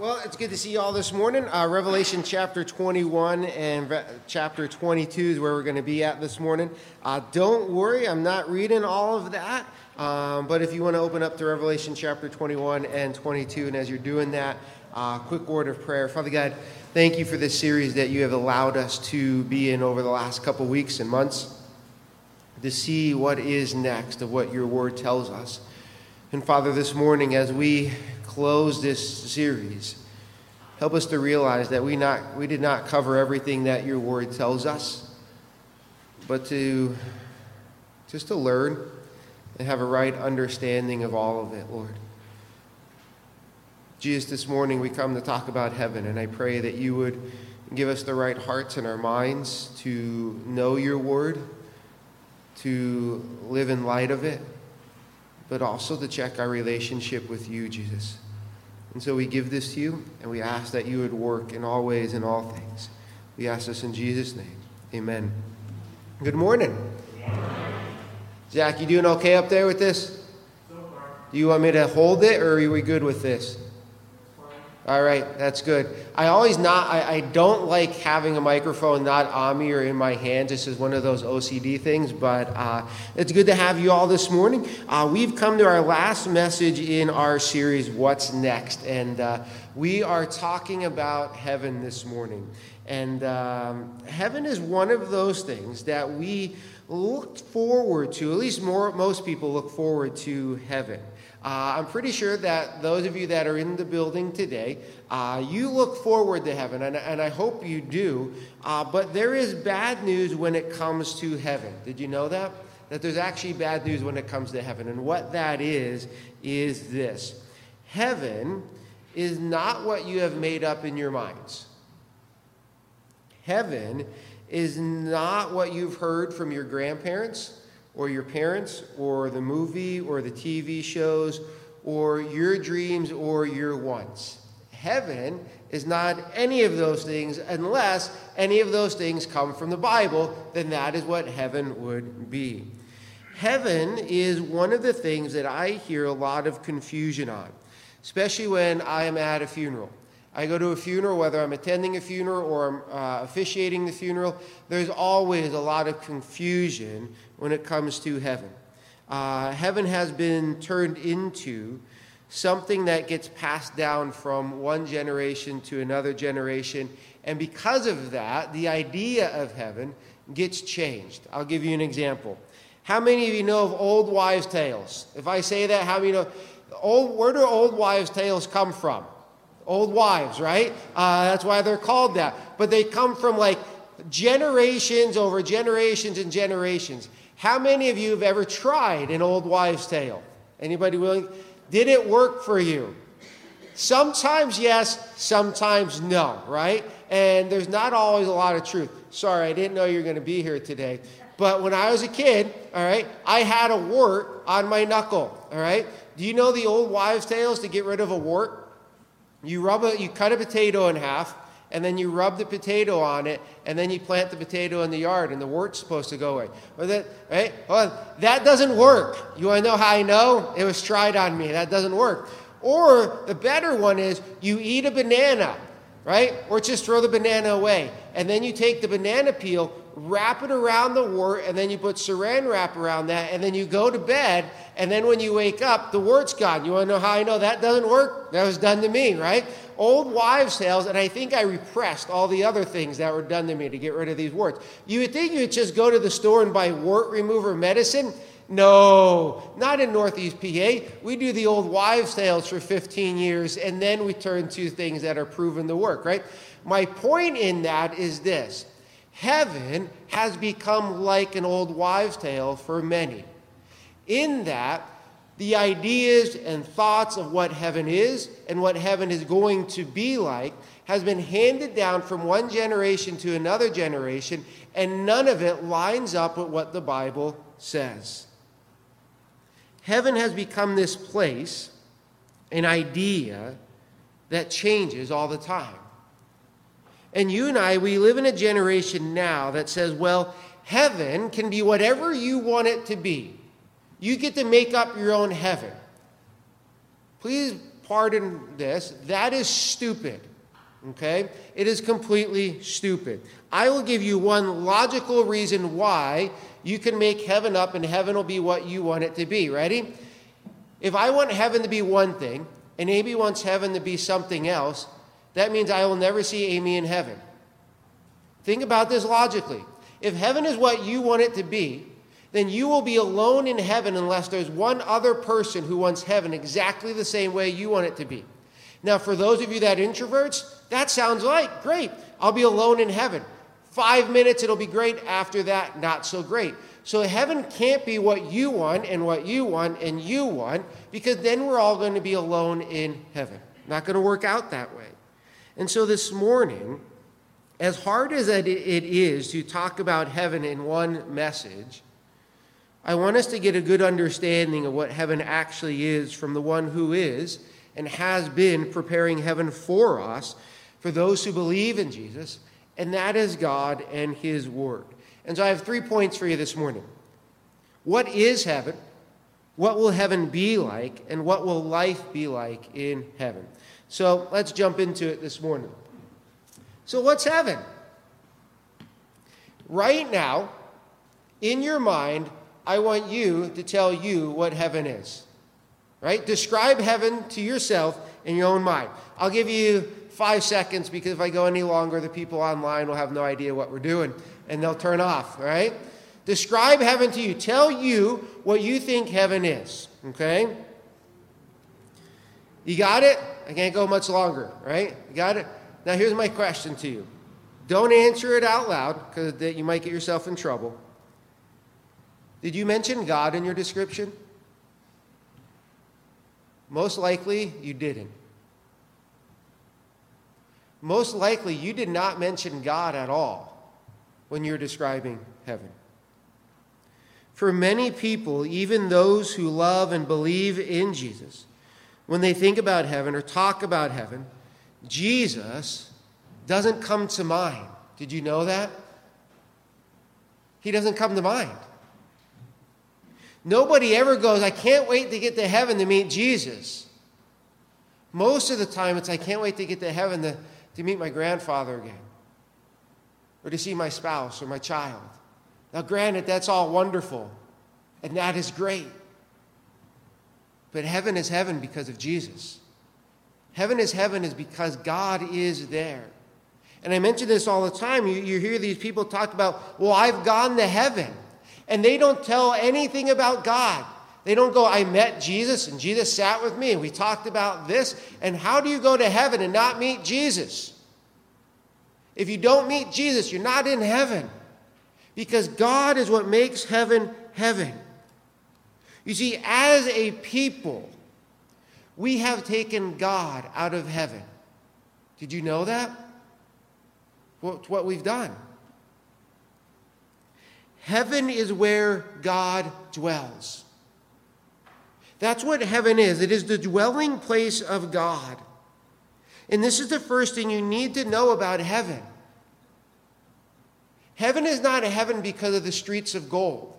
Well, it's good to see you all this morning. Revelation chapter 21 and chapter 22 is where we're going to be at this morning. Don't worry, I'm not reading all of that. But if you want to open up to Revelation chapter 21 and 22, and as you're doing that, quick word of prayer. Father God, thank you for this series that you have allowed us to be in over the last couple weeks and months, to see what is next of what your word tells us. And Father, this morning as we close this series, help us to realize that we did not cover everything that your word tells us, but to just to learn and have a right understanding of all of it, Lord. Jesus, this morning we come to talk about heaven, and I pray that you would give us the right hearts and our minds to know your word, to live in light of it, but also to check our relationship with you, Jesus. And so we give this to you, and we ask that you would work in all ways and all things. We ask this in Jesus' name. Amen. Good morning. Jack, you doing okay up there with this? So far. Do you want me to hold it, or are we good with this? Fine. All right, that's good. I don't like having a microphone not on me or in my hand. This is one of those OCD things, but it's good to have you all this morning. We've come to our last message in our series, What's Next? And we are talking about heaven this morning. And heaven is one of those things that we look forward to, at least most people look forward to heaven. I'm pretty sure that those of you that are in the building today, you look forward to heaven, and I hope you do. But there is bad news when it comes to heaven. Did you know that? That there's actually bad news when it comes to heaven. And what that is this. Heaven is not what you have made up in your minds. Heaven is not what you've heard from your grandparents, or your parents, or the movie, or the TV shows, or your dreams, or your wants. Heaven is not any of those things unless any of those things come from the Bible, then that is what heaven would be. Heaven is one of the things that I hear a lot of confusion on, especially when I am at a funeral. I go to a funeral, whether I'm attending a funeral or I'm officiating the funeral, there's always a lot of confusion when it comes to heaven. Heaven has been turned into something that gets passed down from one generation to another generation, and because of that, the idea of heaven gets changed. I'll give you an example. How many of you know of old wives' tales? If I say that, how many know? Where do old wives' tales come from? Old wives, right? That's why they're called that. But they come from like generations over generations and generations. How many of you have ever tried an old wives' tale? Anybody willing? Did it work for you? Sometimes yes, sometimes no, right? And there's not always a lot of truth. Sorry, I didn't know you were going to be here today. But when I was a kid, all right, I had a wart on my knuckle, all right? Do you know the old wives' tales to get rid of a wart? You cut a potato in half, and then you rub the potato on it, and then you plant the potato in the yard, and the wart's supposed to go away. Right? Well, that doesn't work. You want to know how I know? It was tried on me. That doesn't work. Or the better one is you eat a banana, right? Or just throw the banana away. And then you take the banana peel, wrap it around the wart, and then you put saran wrap around that, and then you go to bed, and then when you wake up, the wart's gone. You want to know how I know that doesn't work? That was done to me, right? Old wives' tales, and I think I repressed all the other things that were done to me to get rid of these warts. You would think you would just go to the store and buy wart remover medicine. No, not in Northeast PA. We do the old wives' tales for 15 years, and then we turn to things that are proven to work, right? My point in that is this. Heaven has become like an old wives' tale for many, in that the ideas and thoughts of what heaven is and what heaven is going to be like has been handed down from one generation to another generation, and none of it lines up with what the Bible says. Heaven has become this place, an idea that changes all the time. And you and I, we live in a generation now that says, well, heaven can be whatever you want it to be. You get to make up your own heaven. Please pardon this. That is stupid. Okay? It is completely stupid. I will give you one logical reason why you can make heaven up and heaven will be what you want it to be. Ready? If I want heaven to be one thing and Amy wants heaven to be something else, that means I will never see Amy in heaven. Think about this logically. If heaven is what you want it to be, then you will be alone in heaven unless there's one other person who wants heaven exactly the same way you want it to be. Now, for those of you that introverts, that sounds like, great, I'll be alone in heaven. 5 minutes, it'll be great. After that, not so great. So heaven can't be what you want and you want, because then we're all going to be alone in heaven. Not going to work out that way. And so this morning, as hard as it is to talk about heaven in one message, I want us to get a good understanding of what heaven actually is from the one who is and has been preparing heaven for us, for those who believe in Jesus, and that is God and his word. And so I have 3 points for you this morning. What is heaven? What will heaven be like? And what will life be like in heaven? So let's jump into it this morning. So what's heaven? Right now, in your mind, I want you to tell you what heaven is. Right? Describe heaven to yourself in your own mind. I'll give you 5 seconds, because if I go any longer, the people online will have no idea what we're doing, and they'll turn off. All right? Describe heaven to you. Tell you what you think heaven is. Okay? You got it? I can't go much longer, right? You got it? Now, here's my question to you. Don't answer it out loud, because you might get yourself in trouble. Did you mention God in your description? Most likely, you didn't. Most likely, you did not mention God at all when you're describing heaven. For many people, even those who love and believe in Jesus, when they think about heaven or talk about heaven, Jesus doesn't come to mind. Did you know that? He doesn't come to mind. Nobody ever goes, I can't wait to get to heaven to meet Jesus. Most of the time it's, I can't wait to get to heaven to meet my grandfather again, or to see my spouse or my child. Now, granted, that's all wonderful, and that is great. But heaven is heaven because of Jesus. Heaven is because God is there. And I mention this all the time. You hear these people talk about, well, I've gone to heaven. And they don't tell anything about God. They don't go, I met Jesus, and Jesus sat with me, and we talked about this. And how do you go to heaven and not meet Jesus? If you don't meet Jesus, you're not in heaven. Because God is what makes heaven heaven. You see, as a people, we have taken God out of heaven. Did you know that? Well, it's what we've done. Heaven is where God dwells. That's what heaven is. It is the dwelling place of God. And this is the first thing you need to know about heaven. Heaven is not a heaven because of the streets of gold.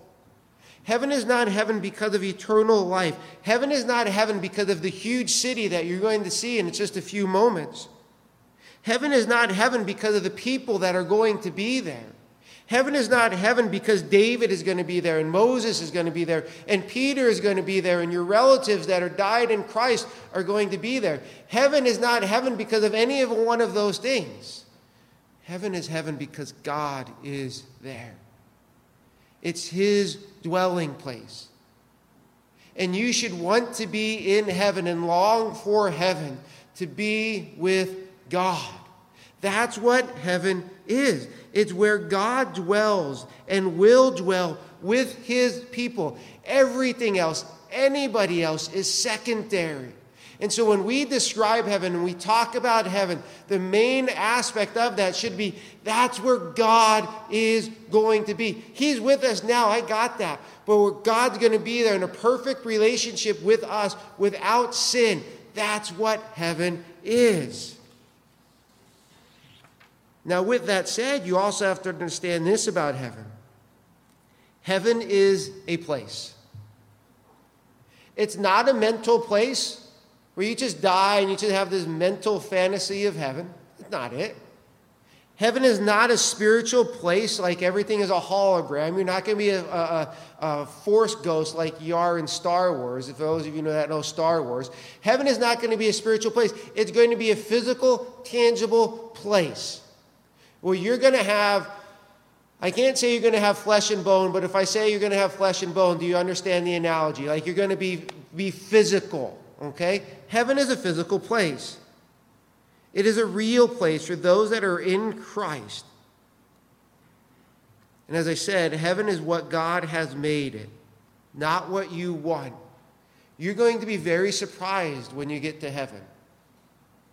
Heaven is not heaven because of eternal life. Heaven is not heaven because of the huge city that you're going to see in just a few moments. Heaven is not heaven because of the people that are going to be there. Heaven is not heaven because David is going to be there, and Moses is going to be there, and Peter is going to be there, and your relatives that are died in Christ are going to be there. Heaven is not heaven because of any of one of those things. Heaven is heaven because God is there. It's his dwelling place. And you should want to be in heaven and long for heaven, to be with God. That's what heaven is. It's where God dwells and will dwell with his people. Everything else, anybody else is secondary. And so when we describe heaven and we talk about heaven, the main aspect of that should be that's where God is going to be. He's with us now. I got that. But God's going to be there in a perfect relationship with us without sin. That's what heaven is. Now, with that said, you also have to understand this about heaven. Heaven is a place. It's not a mental place where you just die and you just have this mental fantasy of heaven. That's not it. Heaven is not a spiritual place like everything is a hologram. You're not going to be a force ghost like you are in Star Wars. If those of you know Star Wars. Heaven is not going to be a spiritual place. It's going to be a physical, tangible place where you're going to have, I can't say you're going to have flesh and bone, but if I say you're going to have flesh and bone, do you understand the analogy? Like you're going to be physical. Okay? Heaven is a physical place. It is a real place for those that are in Christ. And as I said, heaven is what God has made it, not what you want. You're going to be very surprised when you get to heaven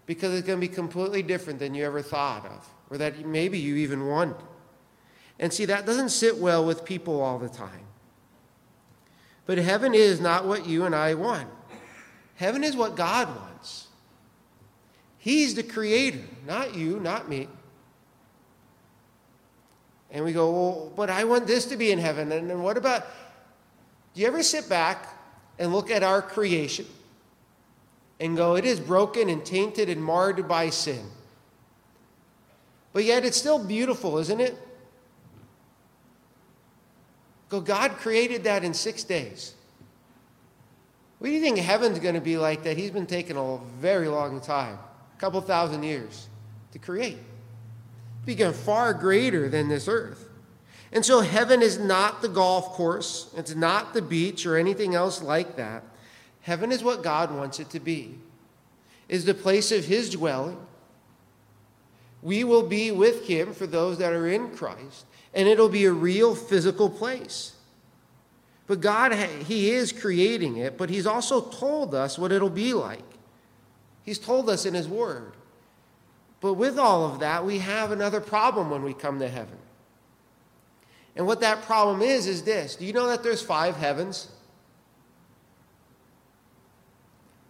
because it's going to be completely different than you ever thought of or that maybe you even wanted. And see, that doesn't sit well with people all the time. But heaven is not what you and I want. Heaven is what God wants. He's the creator, not you, not me. And we go, well, but I want this to be in heaven. And what about, do you ever sit back and look at our creation and go, it is broken and tainted and marred by sin. But yet it's still beautiful, isn't it? Go, God created that in 6 days. What do you think heaven's going to be like that he's been taking a very long time, a couple thousand years, to create? It's become far greater than this earth. And so heaven is not the golf course. It's not the beach or anything else like that. Heaven is what God wants it to be. It's the place of his dwelling. We will be with him for those that are in Christ. And it'll be a real physical place. But God, he is creating it, but he's also told us what it'll be like. He's told us in his word. But with all of that, we have another problem when we come to heaven. And what that problem is this. Do you know that there's 5 heavens?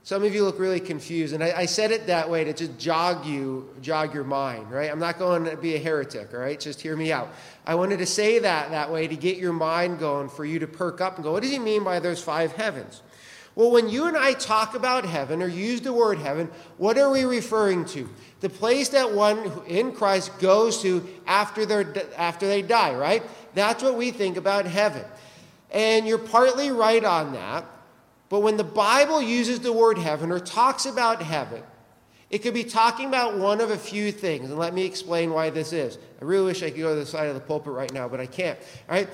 Some of you look really confused. And I said it that way to just jog your mind, right? I'm not going to be a heretic, all right? Just hear me out. I wanted to say that way to get your mind going for you to perk up and go, what does he mean by there's 5 heavens? Well, when you and I talk about heaven or use the word heaven, what are we referring to? The place that one in Christ goes to after they die, right? That's what we think about heaven. And you're partly right on that. But when the Bible uses the word heaven or talks about heaven, it could be talking about one of a few things. And let me explain why this is. I really wish I could go to the side of the pulpit right now, but I can't. All right?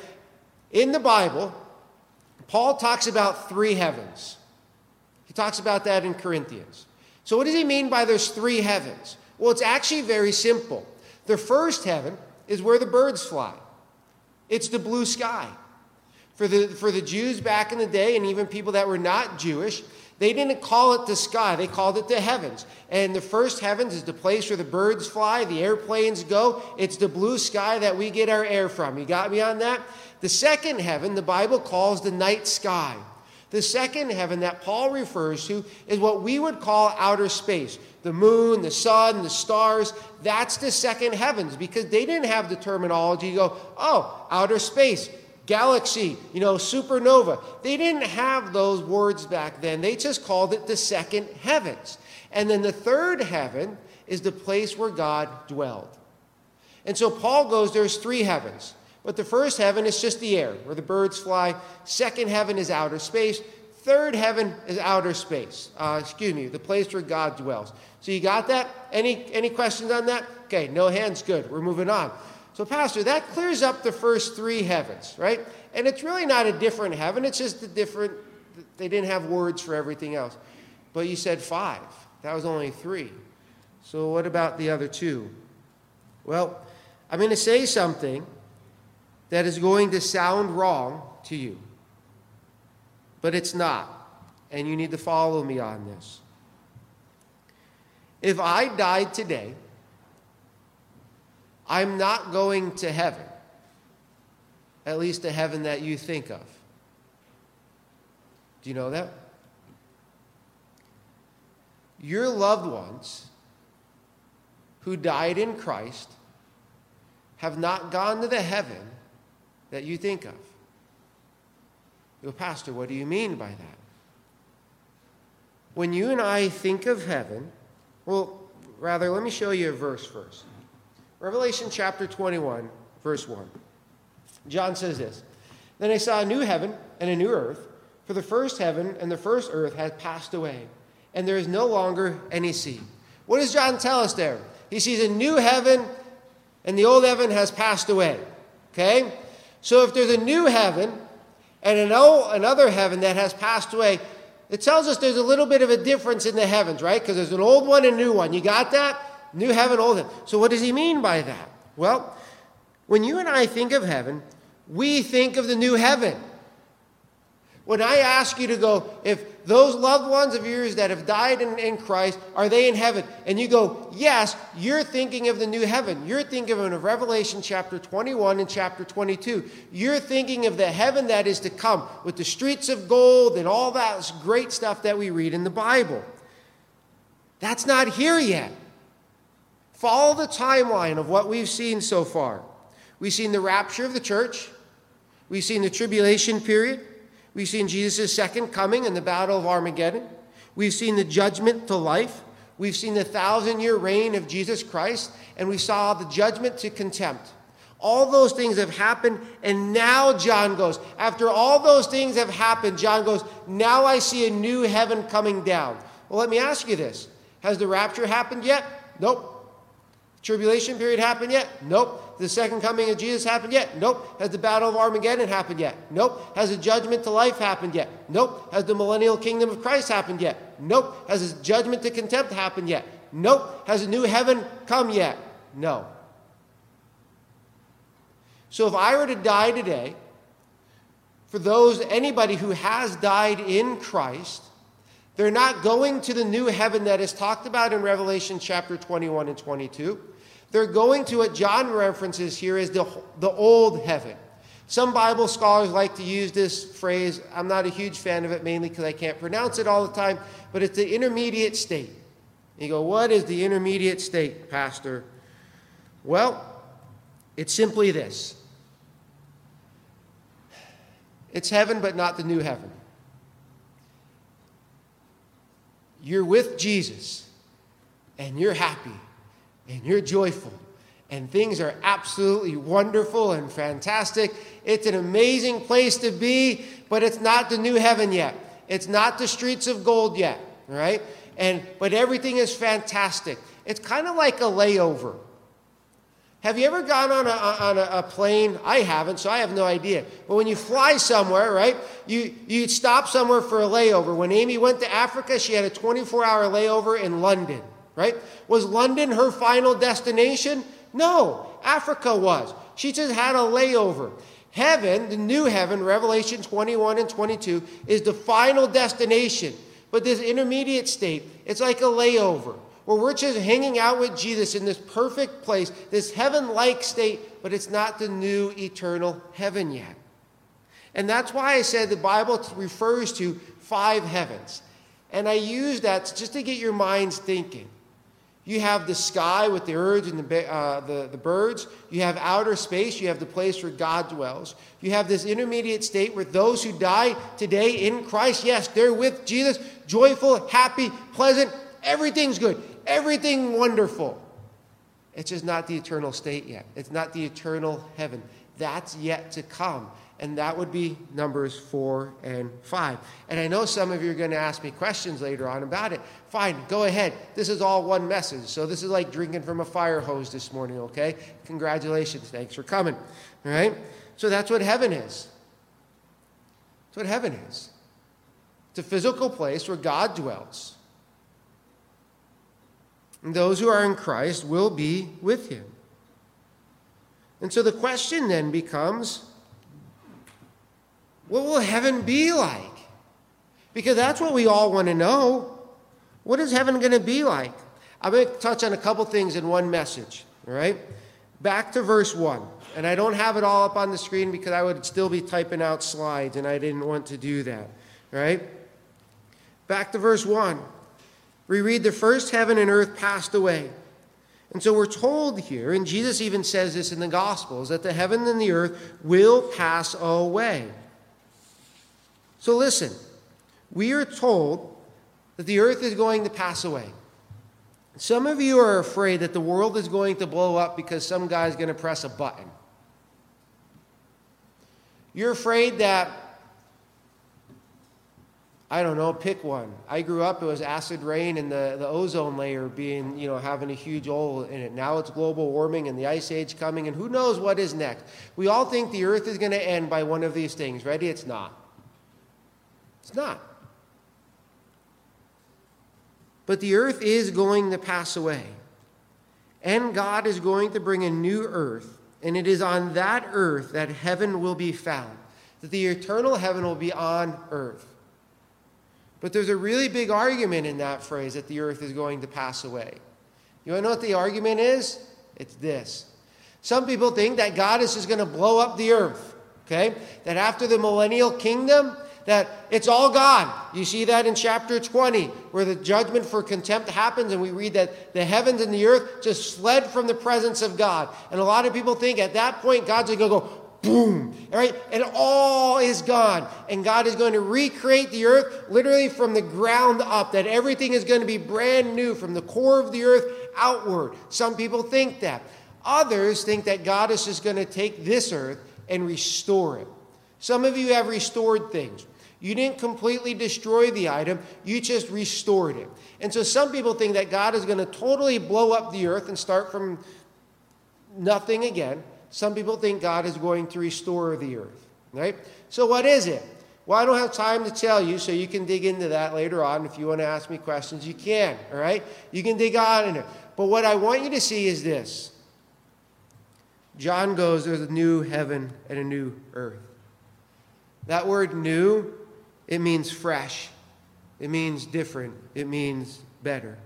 In the Bible, Paul talks about 3 heavens. He talks about that in Corinthians. So what does he mean by there's 3 heavens? Well, it's actually very simple. The first heaven is where the birds fly. It's the blue sky. For the Jews back in the day, and even people that were not Jewish, they didn't call it the sky. They called it the heavens. And the first heavens is the place where the birds fly, the airplanes go. It's the blue sky that we get our air from. You got me on that? The second heaven, the Bible calls the night sky. The second heaven that Paul refers to is what we would call outer space. The moon, the sun, the stars, that's the second heavens because they didn't have the terminology to go, oh, outer space. Galaxy, supernova. They didn't have those words back then. They just called it the second heavens. And then the third heaven is the place where God dwelled. And so Paul goes, there's 3 heavens. But the first heaven is just the air, where the birds fly. Second heaven is outer space. Third heaven is outer space. The place where God dwells. So you got that? Any questions on that? Okay, no hands, good. We're moving on. So, Pastor, that clears up the first 3 heavens, right? And it's really not a different heaven. It's just they didn't have words for everything else. But you said 5. That was only 3. So what about the other 2? Well, I'm going to say something that is going to sound wrong to you. But it's not, and you need to follow me on this. If I died today, I'm not going to heaven, at least the heaven that you think of. Do you know that? Your loved ones who died in Christ have not gone to the heaven that you think of. You go, Pastor, what do you mean by that? When you and I think of heaven, well, rather, let me show you a verse first. Revelation chapter 21, verse 1. John says this, "Then I saw a new heaven and a new earth, for the first heaven and the first earth had passed away, and there is no longer any sea." What does John tell us there? He sees a new heaven and the old heaven has passed away. Okay? So if there's a new heaven and another heaven that has passed away, it tells us there's a little bit of a difference in the heavens, right? Because there's an old one and a new one. You got that? New heaven, old heaven. So what does he mean by that? Well, when you and I think of heaven, we think of the new heaven. When I ask you to go, if those loved ones of yours that have died in Christ, are they in heaven? And you go, yes, you're thinking of the new heaven. You're thinking of Revelation chapter 21 and chapter 22. You're thinking of the heaven that is to come with the streets of gold and all that great stuff that we read in the Bible. That's not here yet. Follow the timeline of what we've seen so far. We've seen the rapture of the church. We've seen the tribulation period. We've seen Jesus' second coming and the battle of Armageddon. We've seen the judgment to life. We've seen the 1,000-year reign of Jesus Christ. And we saw the judgment to contempt. All those things have happened. And now John goes, after all those things have happened, John goes, now I see a new heaven coming down. Well, let me ask you this. Has the rapture happened yet? Nope. Tribulation period happened yet? Nope. The second coming of Jesus happened yet? Nope. Has the battle of Armageddon happened yet? Nope. Has the judgment to life happened yet? Nope. Has the millennial kingdom of Christ happened yet? Nope. Has the judgment to contempt happened yet? Nope. Has a new heaven come yet? No. So if I were to die today, for those, anybody who has died in Christ, they're not going to the new heaven that is talked about in Revelation chapter 21 and 22. They're going to what John references here as the old heaven. Some Bible scholars like to use this phrase. I'm not a huge fan of it, mainly because I can't pronounce it all the time. But it's the intermediate state. And you go, what is the intermediate state, Pastor? Well, it's simply this. It's heaven, but not the new heaven. You're with Jesus, and you're happy, and you're joyful, and things are absolutely wonderful and fantastic. It's an amazing place to be, but it's not the new heaven yet. It's not the streets of gold yet, right? But everything is fantastic. It's kind of like a layover. Have you ever gone on a plane? I haven't, so I have no idea. But when you fly somewhere, right, you stop somewhere for a layover. When Amy went to Africa, she had a 24-hour layover in London, right? Was London her final destination? No, Africa was. She just had a layover. Heaven, the new heaven, Revelation 21 and 22, is the final destination. But this intermediate state, it's like a layover, where we're just hanging out with Jesus in this perfect place, this heaven-like state, but it's not the new eternal heaven yet. And that's why I said the Bible refers to five heavens. And I use that just to get your minds thinking. You have the sky with the birds and the birds. You have outer space. You have the place where God dwells. You have this intermediate state where those who die today in Christ, yes, they're with Jesus, joyful, happy, pleasant. Everything's good. Everything wonderful. It's just not the eternal state yet. It's not the eternal heaven. That's yet to come. And that would be Numbers 4 and 5. And I know some of you are going to ask me questions later on about it. Fine, go ahead. This is all one message. So this is like drinking from a fire hose this morning, okay? Congratulations. Thanks for coming. All right? So that's what heaven is. That's what heaven is. It's a physical place where God dwells. And those who are in Christ will be with him. And so the question then becomes, what will heaven be like? Because that's what we all want to know. What is heaven going to be like? I'm going to touch on a couple things in one message, all right? Back to verse 1. And I don't have it all up on the screen because I would still be typing out slides, and I didn't want to do that, all right? Back to verse 1. We read, the first heaven and earth passed away. And so we're told here, and Jesus even says this in the Gospels, that the heaven and the earth will pass away. So listen, we are told that the earth is going to pass away. Some of you are afraid that the world is going to blow up because some guy's going to press a button. You're afraid that, I don't know, pick one. I grew up, it was acid rain and the ozone layer being, having a huge hole in it. Now it's global warming and the ice age coming, and who knows what is next. We all think the earth is going to end by one of these things. Ready? It's not. It's not. But the earth is going to pass away. And God is going to bring a new earth. And it is on that earth that heaven will be found. That the eternal heaven will be on earth. But there's a really big argument in that phrase that the earth is going to pass away. You want to know what the argument is? It's this. Some people think that God is just going to blow up the earth. Okay? That after the millennial kingdom, that it's all gone. You see that in chapter 20, where the judgment for contempt happens, and we read that the heavens and the earth just fled from the presence of God. And a lot of people think at that point, God's going to go, boom, all right? And all is gone. And God is going to recreate the earth literally from the ground up, that everything is going to be brand new from the core of the earth outward. Some people think that. Others think that God is just going to take this earth and restore it. Some of you have restored things. You didn't completely destroy the item. You just restored it. And so some people think that God is going to totally blow up the earth and start from nothing again. Some people think God is going to restore the earth, right? So what is it? Well, I don't have time to tell you, so you can dig into that later on. If you want to ask me questions, you can, all right? You can dig on in it. But what I want you to see is this. John goes, there's a new heaven and a new earth. That word new, it means fresh. It means different. It means better.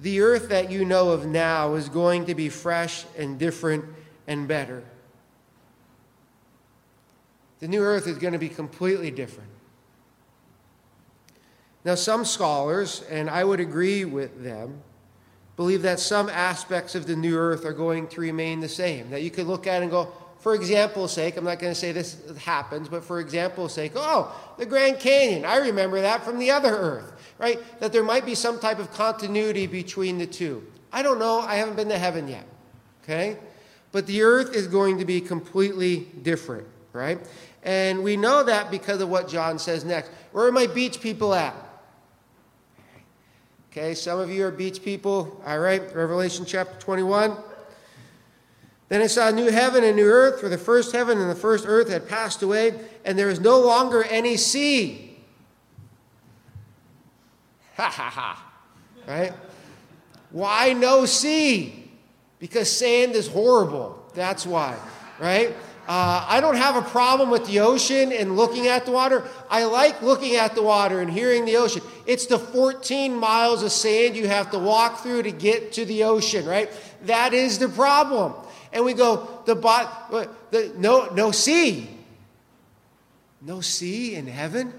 The earth that you know of now is going to be fresh and different and better. The new earth is going to be completely different. Now, some scholars, and I would agree with them, believe that some aspects of the new earth are going to remain the same. That you could look at and go, for example's sake, I'm not going to say this happens, but for example's sake, oh, the Grand Canyon, I remember that from the other earth, right? That there might be some type of continuity between the two. I don't know. I haven't been to heaven yet, okay? But the earth is going to be completely different, right? And we know that because of what John says next. Where are my beach people at? Okay, some of you are beach people. All right, Revelation chapter 21. Then I saw a new heaven and new earth, for the first heaven and the first earth had passed away, and there was no longer any sea. Ha, ha, ha. Right? Why no sea? Because sand is horrible. That's why. Right? I don't have a problem with the ocean and looking at the water. I like looking at the water and hearing the ocean. It's the 14 miles of sand you have to walk through to get to the ocean, right? That is the problem. And we go, no sea. No sea in heaven?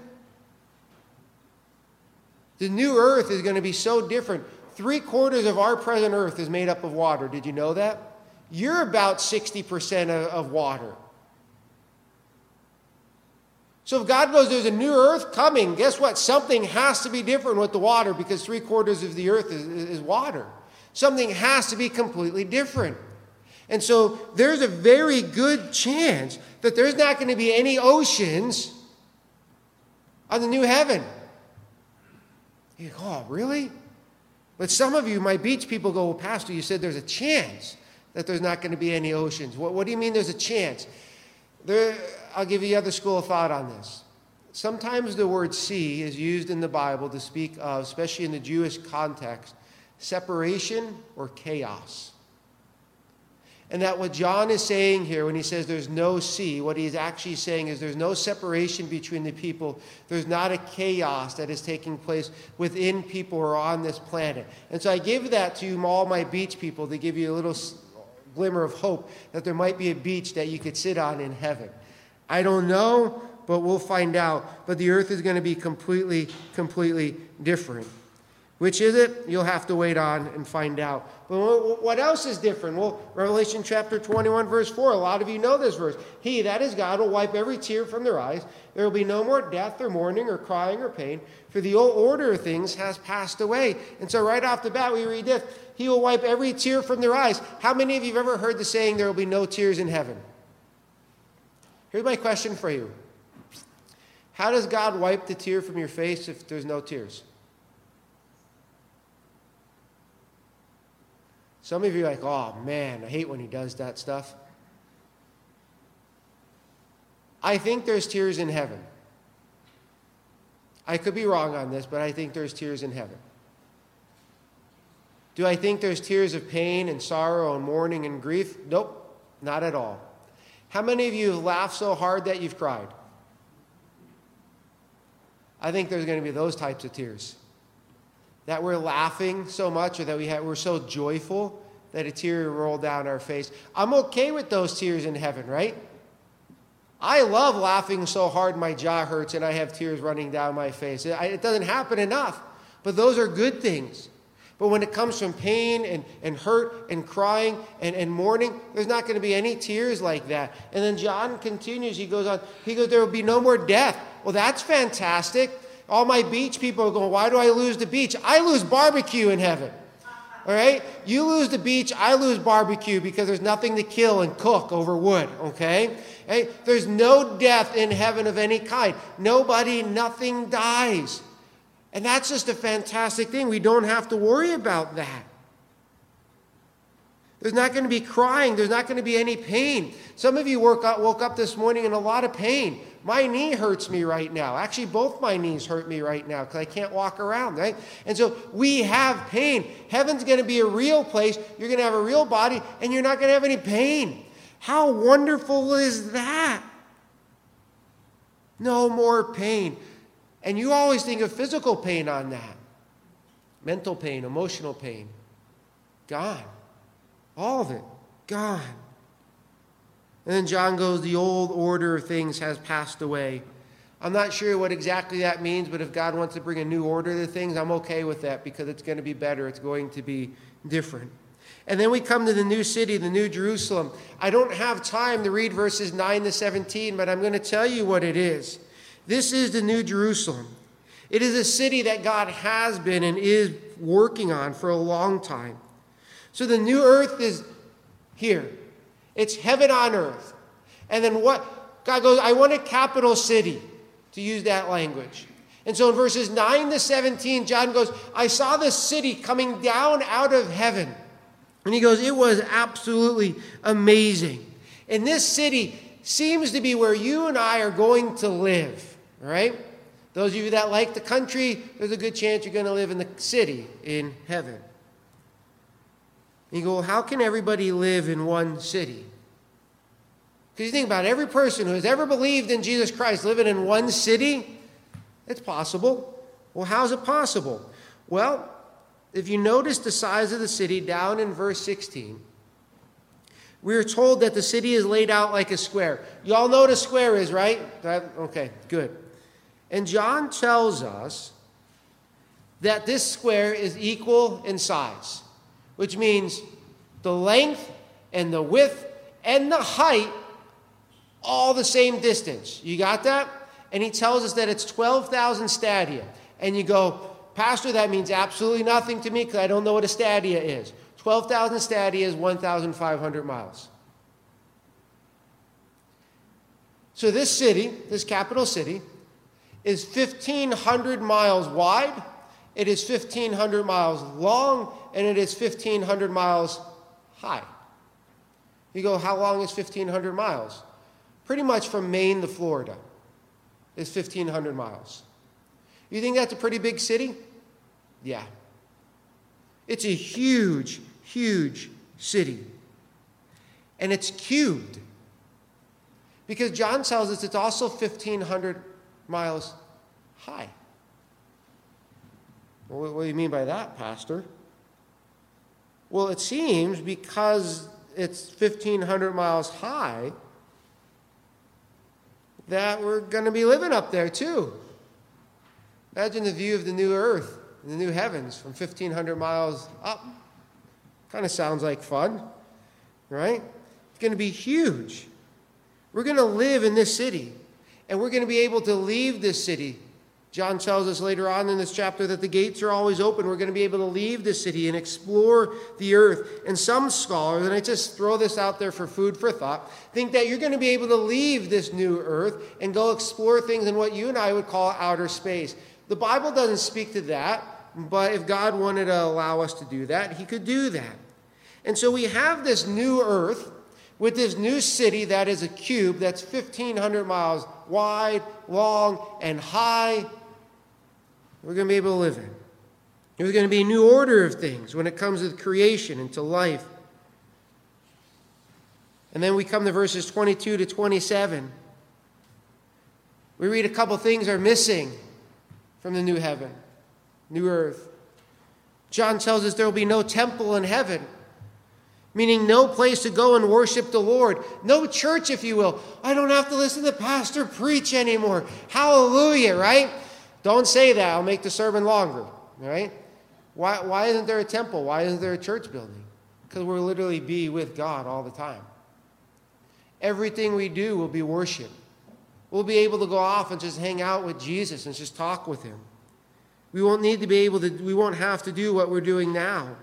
The new earth is going to be so different. 3/4 of our present earth is made up of water. Did you know that? You're about 60% of water. So if God goes, there's a new earth coming, guess what? Something has to be different with the water because 3/4 of the earth is water. Something has to be completely different. And so there's a very good chance that there's not going to be any oceans on the new heaven. You go, oh, really? But some of you, my beach people, go, well, Pastor, you said there's a chance that there's not going to be any oceans. What do you mean there's a chance? I'll give you the other school of thought on this. Sometimes the word sea is used in the Bible to speak of, especially in the Jewish context, separation or chaos. And that what John is saying here when he says there's no sea, what he's actually saying is there's no separation between the people. There's not a chaos that is taking place within people or on this planet. And so I give that to all my beach people to give you a little glimmer of hope that there might be a beach that you could sit on in heaven. I don't know, but we'll find out. But the earth is going to be completely, completely different. Which is it? You'll have to wait on and find out. But what else is different? Well, Revelation chapter 21, verse 4. A lot of you know this verse. He, that is God, will wipe every tear from their eyes. There will be no more death or mourning or crying or pain, for the old order of things has passed away. And so right off the bat, we read this. He will wipe every tear from their eyes. How many of you have ever heard the saying, there will be no tears in heaven? Here's my question for you. How does God wipe the tear from your face if there's no tears? Some of you are like, oh man, I hate when he does that stuff. I think there's tears in heaven. I could be wrong on this, but I think there's tears in heaven. Do I think there's tears of pain and sorrow and mourning and grief? Nope, not at all. How many of you have laughed so hard that you've cried? I think there's going to be those types of tears. That we're laughing so much or that we're so joyful that a tear rolled down our face. I'm okay with those tears in heaven, right? I love laughing so hard my jaw hurts and I have tears running down my face. It doesn't happen enough, but those are good things. But when it comes from pain and hurt and crying and mourning, there's not going to be any tears like that. And then John continues. He goes on. He goes, there will be no more death. Well, that's fantastic. All my beach people are going, why do I lose the beach? I lose barbecue in heaven. All right? You lose the beach, I lose barbecue because there's nothing to kill and cook over wood. Okay? Hey, there's no death in heaven of any kind. Nobody, nothing dies. And that's just a fantastic thing. We don't have to worry about that. There's not going to be crying. There's not going to be any pain. Some of you woke up this morning in a lot of pain. My knee hurts me right now. Actually, both my knees hurt me right now because I can't walk around, right? And so we have pain. Heaven's going to be a real place. You're going to have a real body, and you're not going to have any pain. How wonderful is that? No more pain. And you always think of physical pain on that. Mental pain, emotional pain. Gone. All of it. God. And then John goes, the old order of things has passed away. I'm not sure what exactly that means, but if God wants to bring a new order to things, I'm okay with that because it's going to be better. It's going to be different. And then we come to the new city, the new Jerusalem. I don't have time to read verses 9 to 17, but I'm going to tell you what it is. This is the new Jerusalem. It is a city that God has been and is working on for a long time. So the new earth is here. It's heaven on earth. And then what? God goes, I want a capital city, to use that language. And so in verses 9 to 17, John goes, I saw this city coming down out of heaven. And he goes, it was absolutely amazing. And this city seems to be where you and I are going to live, all right? Those of you that like the country, there's a good chance you're going to live in the city in heaven. You go, well, how can everybody live in one city? Because you think about it, every person who has ever believed in Jesus Christ living in one city, it's possible. Well, how is it possible? Well, if you notice the size of the city down in verse 16, we are told that the city is laid out like a square. You all know what a square is, right? Okay, good. And John tells us that this square is equal in size, which means the length and the width and the height, all the same distance. You got that? And he tells us that it's 12,000 stadia. And you go, Pastor, that means absolutely nothing to me because I don't know what a stadia is. 12,000 stadia is 1,500 miles. So this city, this capital city, is 1,500 miles wide. It is 1,500 miles long, and it is 1,500 miles high. You go, how long is 1,500 miles? Pretty much from Maine to Florida is 1,500 miles. You think that's a pretty big city? Yeah. It's a huge, huge city. and it's cubed. Because John tells us it's also 1,500 miles high. Well, what do you mean by that, Pastor? Well, it seems because it's 1,500 miles high that we're going to be living up there too. Imagine the view of the new earth and the new heavens from 1,500 miles up. Kind of sounds like fun, right? It's going to be huge. We're going to live in this city, and we're going to be able to leave this city. John tells us later on in this chapter that the gates are always open. We're going to be able to leave this city and explore the earth. And some scholars, and I just throw this out there for food for thought, think that you're going to be able to leave this new earth and go explore things in what you and I would call outer space. The Bible doesn't speak to that, but if God wanted to allow us to do that, he could do that. And so we have this new earth with this new city that is a cube that's 1,500 miles wide, long, and high. We're going to be able to live in. There's going to be a new order of things when it comes to creation and to life. And then we come to verses 22 to 27. We read a couple things are missing from the new heaven, new earth. John tells us there will be no temple in heaven, meaning no place to go and worship the Lord. No church, if you will. I don't have to listen to the pastor preach anymore. Hallelujah, right? Don't say that. I'll make the sermon longer, right? Why isn't there a temple? Why isn't there a church building? Because we'll literally be with God all the time. Everything we do will be worship. We'll be able to go off and just hang out with Jesus and just talk with him. We won't need to be able to, we won't have to do what we're doing now.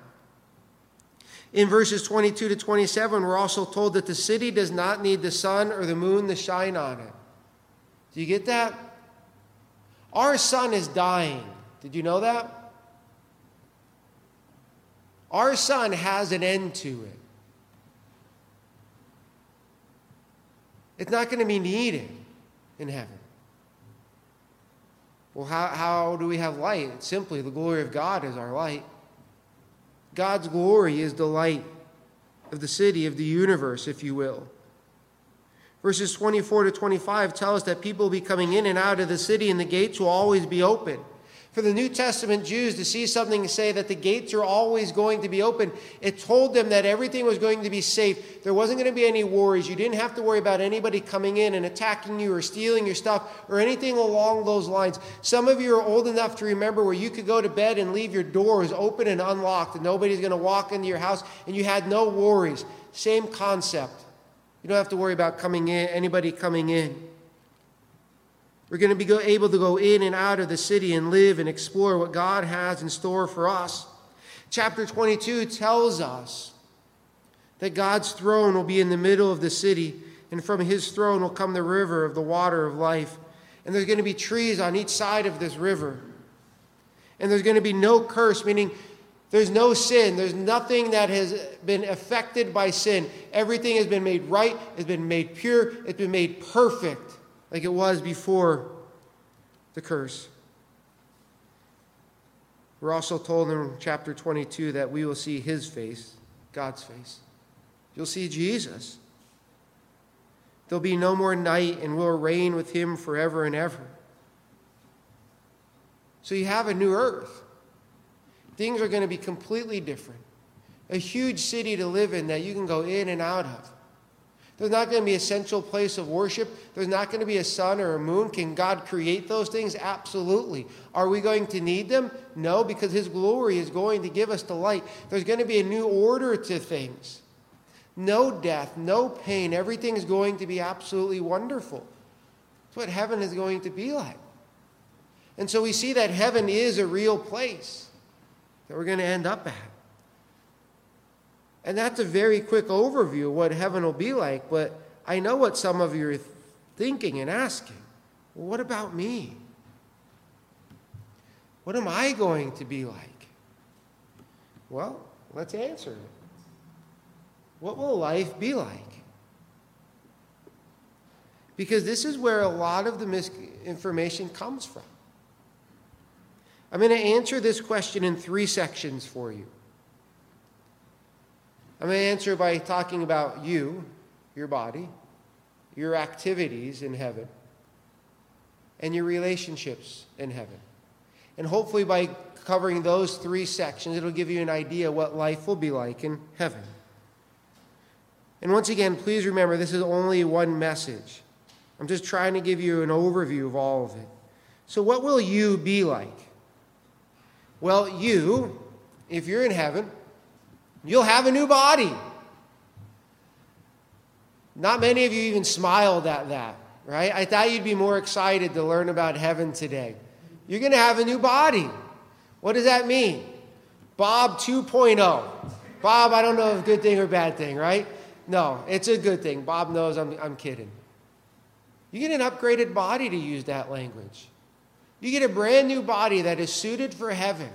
In verses 22 to 27, we're also told that the city does not need the sun or the moon to shine on it. Do you get that? Our sun is dying. Did you know that? Our sun has an end to it. It's not going to be needed in heaven. Well, how do we have light? It's simply the glory of God is our light. God's glory is the light of the city, of the universe, if you will. Verses 24 to 25 tell us that people will be coming in and out of the city, and the gates will always be open. For the New Testament Jews to see something and say that the gates are always going to be open, it told them that everything was going to be safe. There wasn't going to be any worries. You didn't have to worry about anybody coming in and attacking you or stealing your stuff or anything along those lines. Some of you are old enough to remember where you could go to bed and leave your doors open and unlocked, and nobody's going to walk into your house, and you had no worries. Same concept. You don't have to worry about coming in, anybody coming in. We're going to be able to go in and out of the city and live and explore what God has in store for us. Chapter 22 tells us that God's throne will be in the middle of the city, and from his throne will come the river of the water of life. And there's going to be trees on each side of this river. And there's going to be no curse, meaning there's no sin. There's nothing that has been affected by sin. Everything has been made right, has been made pure, it's been made perfect, like it was before the curse. We're also told in chapter 22 that we will see his face, God's face. You'll see Jesus. There'll be no more night, and we'll reign with him forever and ever. So you have a new earth. Things are going to be completely different. A huge city to live in that you can go in and out of. There's not going to be a central place of worship. There's not going to be a sun or a moon. Can God create those things? Absolutely. Are we going to need them? No, because his glory is going to give us the light. There's going to be a new order to things. No death, no pain. Everything is going to be absolutely wonderful. That's what heaven is going to be like. And so we see that heaven is a real place that we're going to end up at. And that's a very quick overview of what heaven will be like, but I know what some of you are thinking and asking. Well, what about me? What am I going to be like? Well, let's answer it. What will life be like? Because this is where a lot of the misinformation comes from. I'm going to answer this question in three sections for you. I'm going to answer by talking about you, your body, your activities in heaven, and your relationships in heaven. And hopefully by covering those three sections, it'll give you an idea what life will be like in heaven. And once again, please remember, this is only one message. I'm just trying to give you an overview of all of it. So what will you be like? Well, you, if you're in heaven, you'll have a new body. Not many of you even smiled at that, right? I thought you'd be more excited to learn about heaven today. You're going to have a new body. What does that mean? Bob 2.0. Bob, I don't know if good thing or bad thing, right? No, it's a good thing. Bob knows I'm kidding. You get an upgraded body, to use that language. You get a brand new body that is suited for heaven.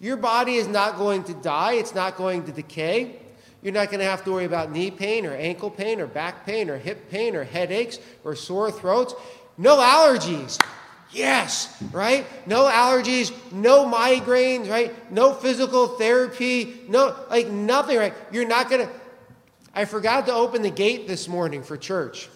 Your body is not going to die. It's not going to decay. You're not going to have to worry about knee pain or ankle pain or back pain or hip pain or headaches or sore throats. No allergies. Yes, right? No allergies, no migraines, right? No physical therapy, no, like nothing, right? You're not going to... I forgot to open the gate this morning for church,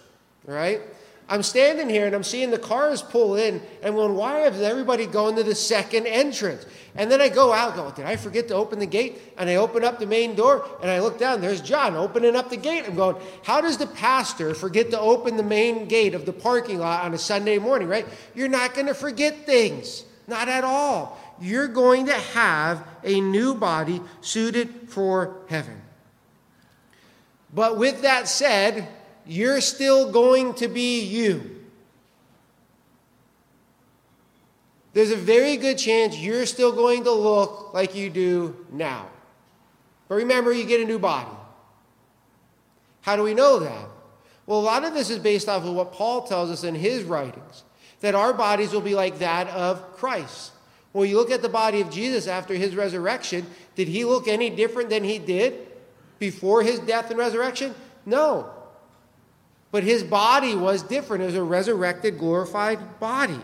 right? I'm standing here and I'm seeing the cars pull in and going, why is everybody going to the second entrance? And then I go out and go, did I forget to open the gate? And I open up the main door and I look down, there's John opening up the gate. I'm going, how does the pastor forget to open the main gate of the parking lot on a Sunday morning, right? You're not going to forget things, not at all. You're going to have a new body suited for heaven. But with that said, you're still going to be you. There's a very good chance you're still going to look like you do now. But remember, you get a new body. How do we know that? Well, a lot of this is based off of what Paul tells us in his writings, that our bodies will be like that of Christ. Well, you look at the body of Jesus after his resurrection, did he look any different than he did before his death and resurrection? No. But his body was different. It was a resurrected, glorified body.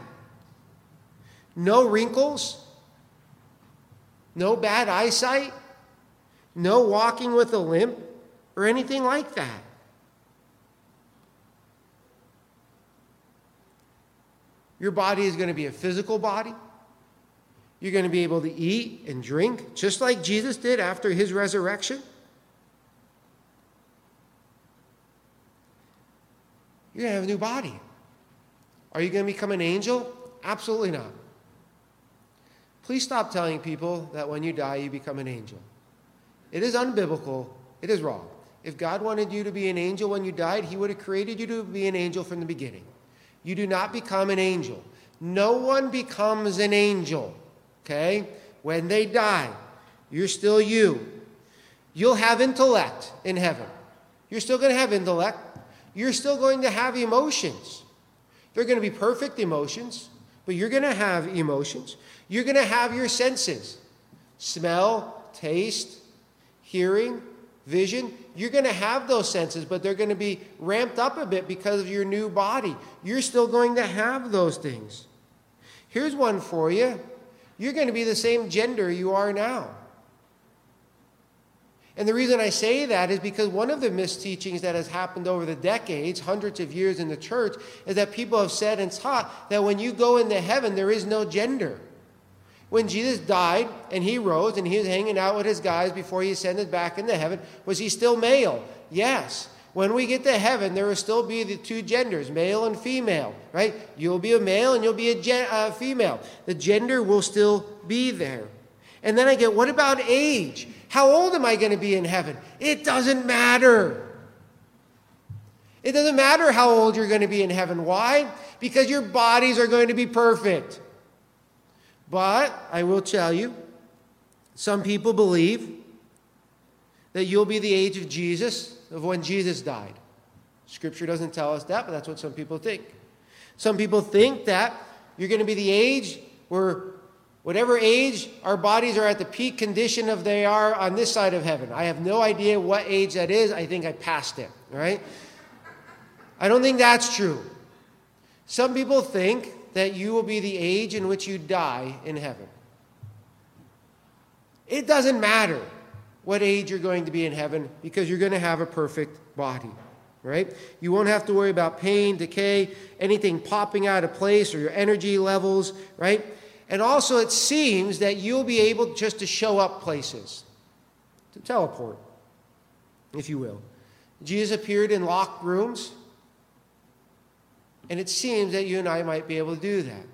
No wrinkles. No bad eyesight. No walking with a limp or anything like that. Your body is going to be a physical body. You're going to be able to eat and drink just like Jesus did after his resurrection. You're going to have a new body. Are you going to become an angel? Absolutely not. Please stop telling people that when you die, you become an angel. It is unbiblical. It is wrong. If God wanted you to be an angel when you died, he would have created you to be an angel from the beginning. You do not become an angel. No one becomes an angel, okay? When they die, you're still you. You'll have intellect in heaven. You're still going to have intellect. You're still going to have emotions. They're going to be perfect emotions, but you're going to have emotions. You're going to have your senses. Smell, taste, hearing, vision. You're going to have those senses, but they're going to be ramped up a bit because of your new body. You're still going to have those things. Here's one for you. You're going to be the same gender you are now. And the reason I say that is because one of the misteachings that has happened over the decades, hundreds of years in the church, is that people have said and taught that when you go into heaven, there is no gender. When Jesus died and he rose and he was hanging out with his guys before he ascended back into heaven, was he still male? Yes. When we get to heaven, there will still be the two genders, male and female, right? You'll be a male and you'll be a female. The gender will still be there. And then I get, what about age? How old am I going to be in heaven? It doesn't matter. It doesn't matter how old you're going to be in heaven. Why? Because your bodies are going to be perfect. But I will tell you, some people believe that you'll be the age of Jesus, of when Jesus died. Scripture doesn't tell us that, but that's what some people think. Some people think that you're going to be the age where whatever age our bodies are at the peak condition of they are on this side of heaven. I have no idea what age that is. I think I passed it, right? I don't think that's true. Some people think that you will be the age in which you die in heaven. It doesn't matter. what age you're going to be in heaven, because you're going to have a perfect body, right? You won't have to worry about pain, decay, anything popping out of place, or your energy levels, right? And also it seems that you'll be able just to show up places, to teleport, if you will. Jesus appeared in locked rooms, and it seems that you and I might be able to do that.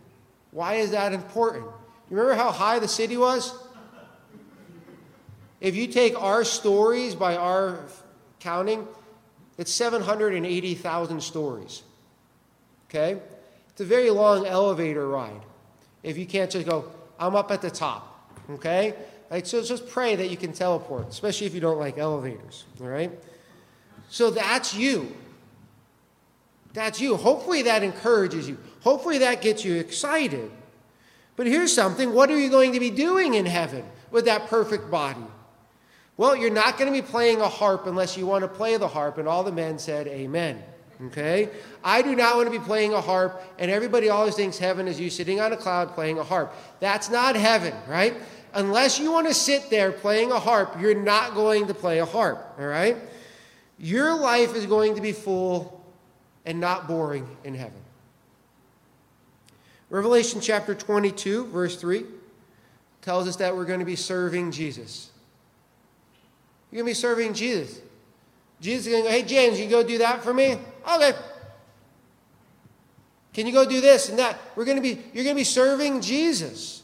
Why is that important? You remember how high the city was? If you take our stories by our counting, it's 780,000 stories, okay? It's a very long elevator ride. If you can't just go, I'm up at the top, okay? Like, so just pray that you can teleport, especially if you don't like elevators, all right? So that's you. That's you. Hopefully that encourages you. Hopefully that gets you excited. But here's something. What are you going to be doing in heaven with that perfect body? Well, you're not going to be playing a harp unless you want to play the harp. And all the men said, amen. Okay? I do not want to be playing a harp. And everybody always thinks heaven is you sitting on a cloud playing a harp. That's not heaven, right? Unless you want to sit there playing a harp, you're not going to play a harp. All right? Your life is going to be full and not boring in heaven. Revelation chapter 22, verse 3, tells us that we're going to be serving Jesus. You're going to be serving Jesus. Jesus is going to go, hey, James, you go do that for me? Okay. Can you go do this and that? You're going to be serving Jesus.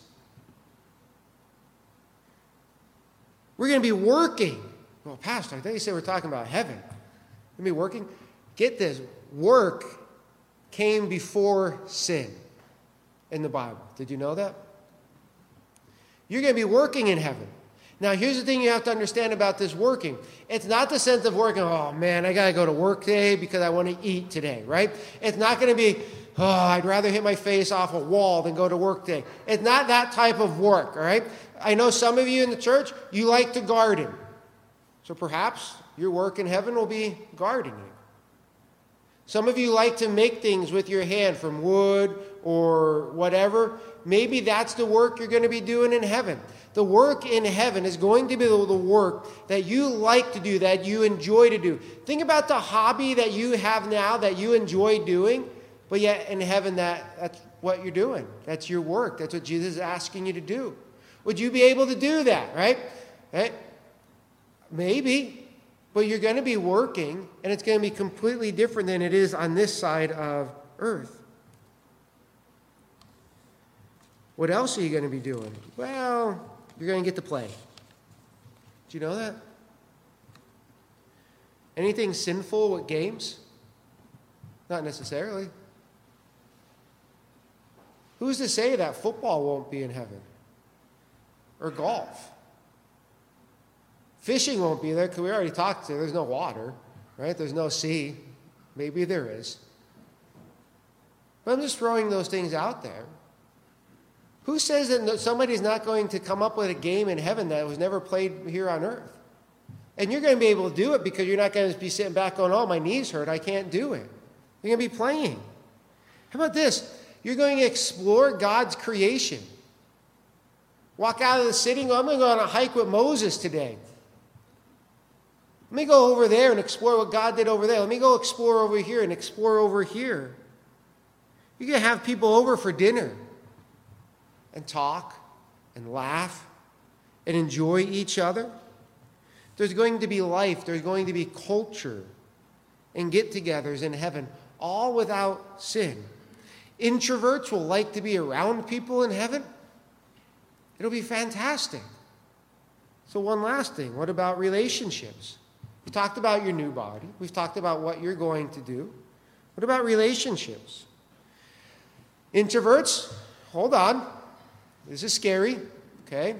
We're going to be working. Well, Pastor, I thought you said we're talking about heaven. We're going to be working. Get this. Work came before sin in the Bible. Did you know that? You're going to be working in heaven. Now, here's the thing you have to understand about this working. It's not the sense of working, oh, man, I got to go to work today because I want to eat today, right? It's not going to be, oh, I'd rather hit my face off a wall than go to work today. It's not that type of work, all right? I know some of you in the church, you like to garden. So perhaps your work in heaven will be gardening. Some of you like to make things with your hand from wood or whatever. Maybe that's the work you're going to be doing in heaven. The work in heaven is going to be the work that you like to do, that you enjoy to do. Think about the hobby that you have now that you enjoy doing, but yet in heaven that's what you're doing. That's your work. That's what Jesus is asking you to do. Would you be able to do that, right? Maybe, but you're going to be working, and it's going to be completely different than it is on this side of earth. What else are you going to be doing? Well, you're going to get to play. Do you know that? Anything sinful with games? Not necessarily. Who's to say that football won't be in heaven? Or golf? Fishing won't be there because we already talked to you. There's no water, right? There's no sea. Maybe there is. But I'm just throwing those things out there. Who says that somebody's not going to come up with a game in heaven that was never played here on earth? And you're going to be able to do it because you're not going to be sitting back going, oh, my knees hurt, I can't do it. You're going to be playing. How about this? You're going to explore God's creation. Walk out of the city and go, I'm going to go on a hike with Moses today. Let me go over there and explore what God did over there. Let me go explore over here and explore over here. You're going to have people over for dinner. And talk, and laugh, and enjoy each other. There's going to be life. There's going to be culture and get-togethers in heaven, all without sin. Introverts will like to be around people in heaven. It'll be fantastic. So one last thing. What about relationships? We talked about your new body. We've talked about what you're going to do. What about relationships? Introverts, hold on. This is scary, okay?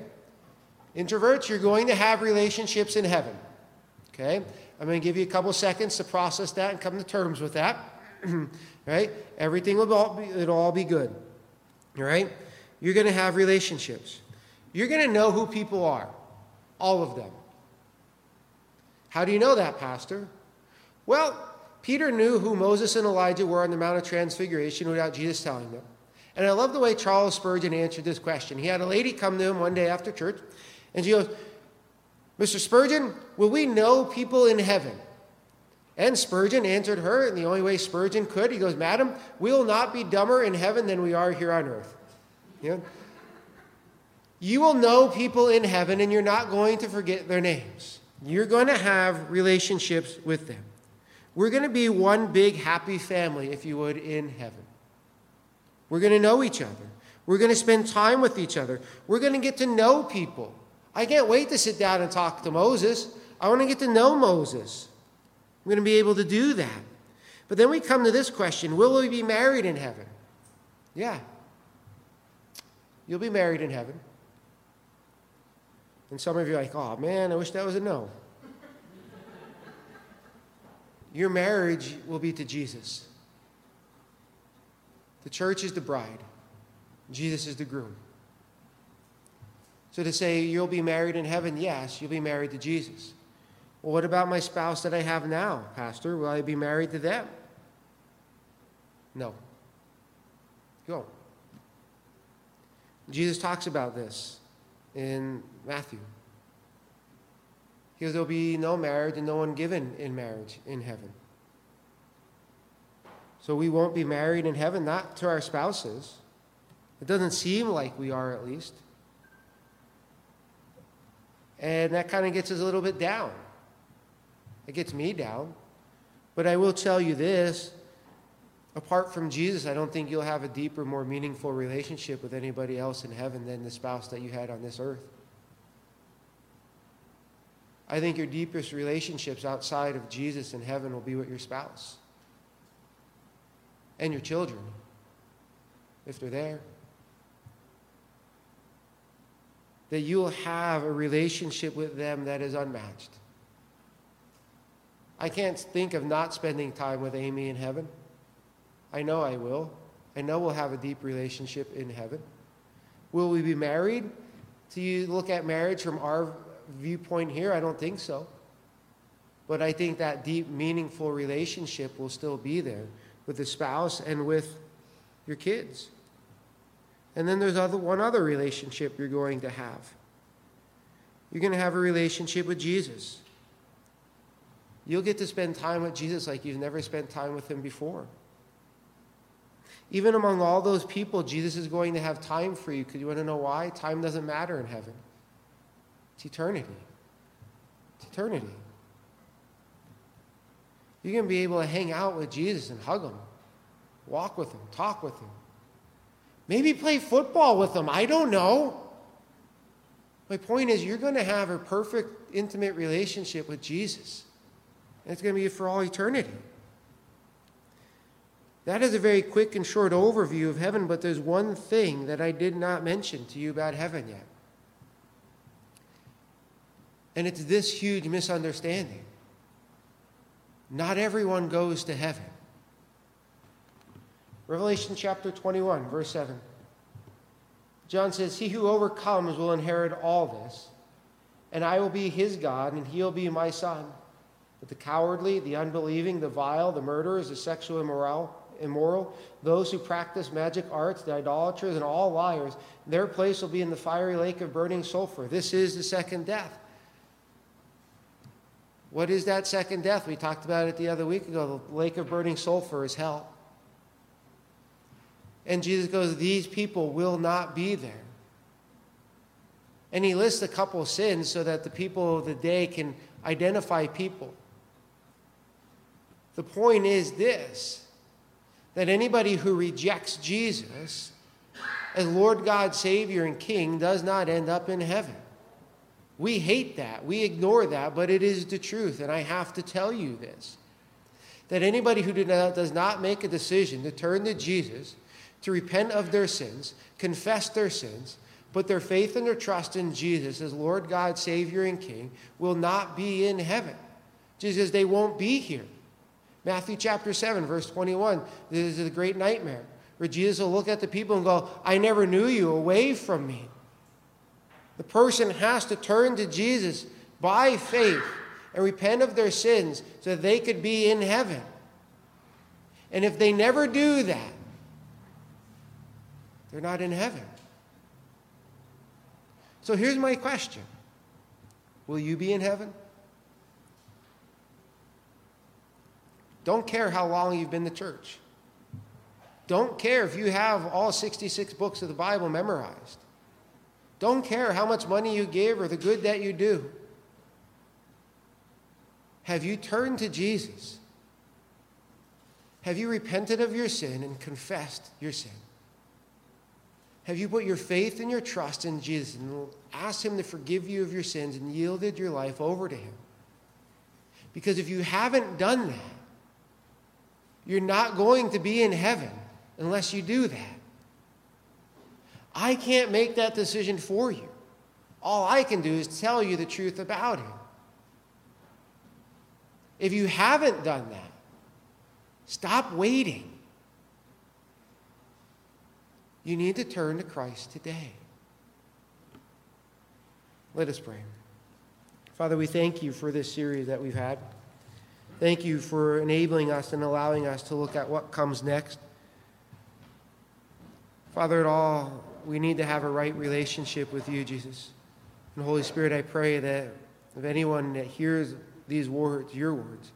Introverts, you're going to have relationships in heaven, okay? I'm going to give you a couple seconds to process that and come to terms with that, right? Everything will all be good, all right? You're going to have relationships. You're going to know who people are, all of them. How do you know that, Pastor? Well, Peter knew who Moses and Elijah were on the Mount of Transfiguration without Jesus telling them. And I love the way Charles Spurgeon answered this question. He had a lady come to him one day after church, and she goes, Mr. Spurgeon, will we know people in heaven? And Spurgeon answered her, and the only way Spurgeon could, he goes, Madam, we will not be dumber in heaven than we are here on earth. You know? You will know people in heaven, and you're not going to forget their names. You're going to have relationships with them. We're going to be one big happy family, if you would, in heaven. We're going to know each other. We're going to spend time with each other. We're going to get to know people. I can't wait to sit down and talk to Moses. I want to get to know Moses. I'm going to be able to do that. But then we come to this question, will we be married in heaven? Yeah. You'll be married in heaven. And some of you are like, oh man, I wish that was a no. Your marriage will be to Jesus. The church is the bride. Jesus is the groom. So to say you'll be married in heaven, yes, you'll be married to Jesus. Well, what about my spouse that I have now, Pastor? Will I be married to them? No. You won't. Jesus talks about this in Matthew. He goes, there'll be no marriage and no one given in marriage in heaven. So we won't be married in heaven, not to our spouses. It doesn't seem like we are, at least. And that kind of gets us a little bit down. It gets me down. But I will tell you this, apart from Jesus, I don't think you'll have a deeper, more meaningful relationship with anybody else in heaven than the spouse that you had on this earth. I think your deepest relationships outside of Jesus in heaven will be with your spouse and your children, if they're there. That you'll have a relationship with them that is unmatched. I can't think of not spending time with Amy in heaven. I know I will. I know we'll have a deep relationship in heaven. Will we be married? Do you look at marriage from our viewpoint here? I don't think so. But I think that deep, meaningful relationship will still be there with the spouse and with your kids. And then there's one other relationship you're going to have. You're going to have a relationship with Jesus. You'll get to spend time with Jesus like you've never spent time with him before. Even among all those people, Jesus is going to have time for you. Because you want to know why? Time doesn't matter in heaven. It's eternity. It's eternity. You're going to be able to hang out with Jesus and hug him, walk with him, talk with him. Maybe play football with them. I don't know. My point is you're going to have a perfect, intimate relationship with Jesus. And it's going to be for all eternity. That is a very quick and short overview of heaven, but there's one thing that I did not mention to you about heaven yet. And it's this huge misunderstanding. Not everyone goes to heaven. Revelation chapter 21, verse 7. John says, he who overcomes will inherit all this, and I will be his God, and he'll be my son. But the cowardly, the unbelieving, the vile, the murderers, the sexual immoral, those who practice magic arts, the idolaters, and all liars, their place will be in the fiery lake of burning sulfur. This is the second death. What is that second death? We talked about it the other week ago. The lake of burning sulfur is hell. And Jesus goes, these people will not be there. And he lists a couple of sins so that the people of the day can identify people. The point is this, that anybody who rejects Jesus as Lord, God, Savior, and King does not end up in heaven. We hate that. We ignore that, but it is the truth, and I have to tell you this, that anybody who does not make a decision to turn to Jesus, to repent of their sins, confess their sins, put their faith and their trust in Jesus as Lord, God, Savior, and King, will not be in heaven. Jesus says they won't be here. Matthew chapter 7, verse 21, this is a great nightmare, where Jesus will look at the people and go, I never knew you, away from me. The person has to turn to Jesus by faith and repent of their sins so that they could be in heaven. And if they never do that, they're not in heaven. So here's my question. Will you be in heaven? Don't care how long you've been to church. Don't care if you have all 66 books of the Bible memorized. Don't care how much money you give or the good that you do. Have you turned to Jesus? Have you repented of your sin and confessed your sin? Have you put your faith and your trust in Jesus and asked him to forgive you of your sins and yielded your life over to him? Because if you haven't done that, you're not going to be in heaven unless you do that. I can't make that decision for you. All I can do is tell you the truth about it. If you haven't done that, stop waiting. You need to turn to Christ today. Let us pray. Father, we thank you for this series that we've had. Thank you for enabling us and allowing us to look at what comes next. Father, at all, we need to have a right relationship with you, Jesus. And Holy Spirit, I pray that if anyone that hears these words, your words,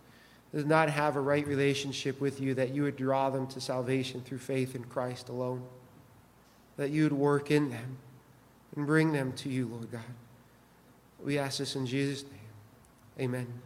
does not have a right relationship with you, that you would draw them to salvation through faith in Christ alone. That you would work in them and bring them to you, Lord God. We ask this in Jesus' name. Amen.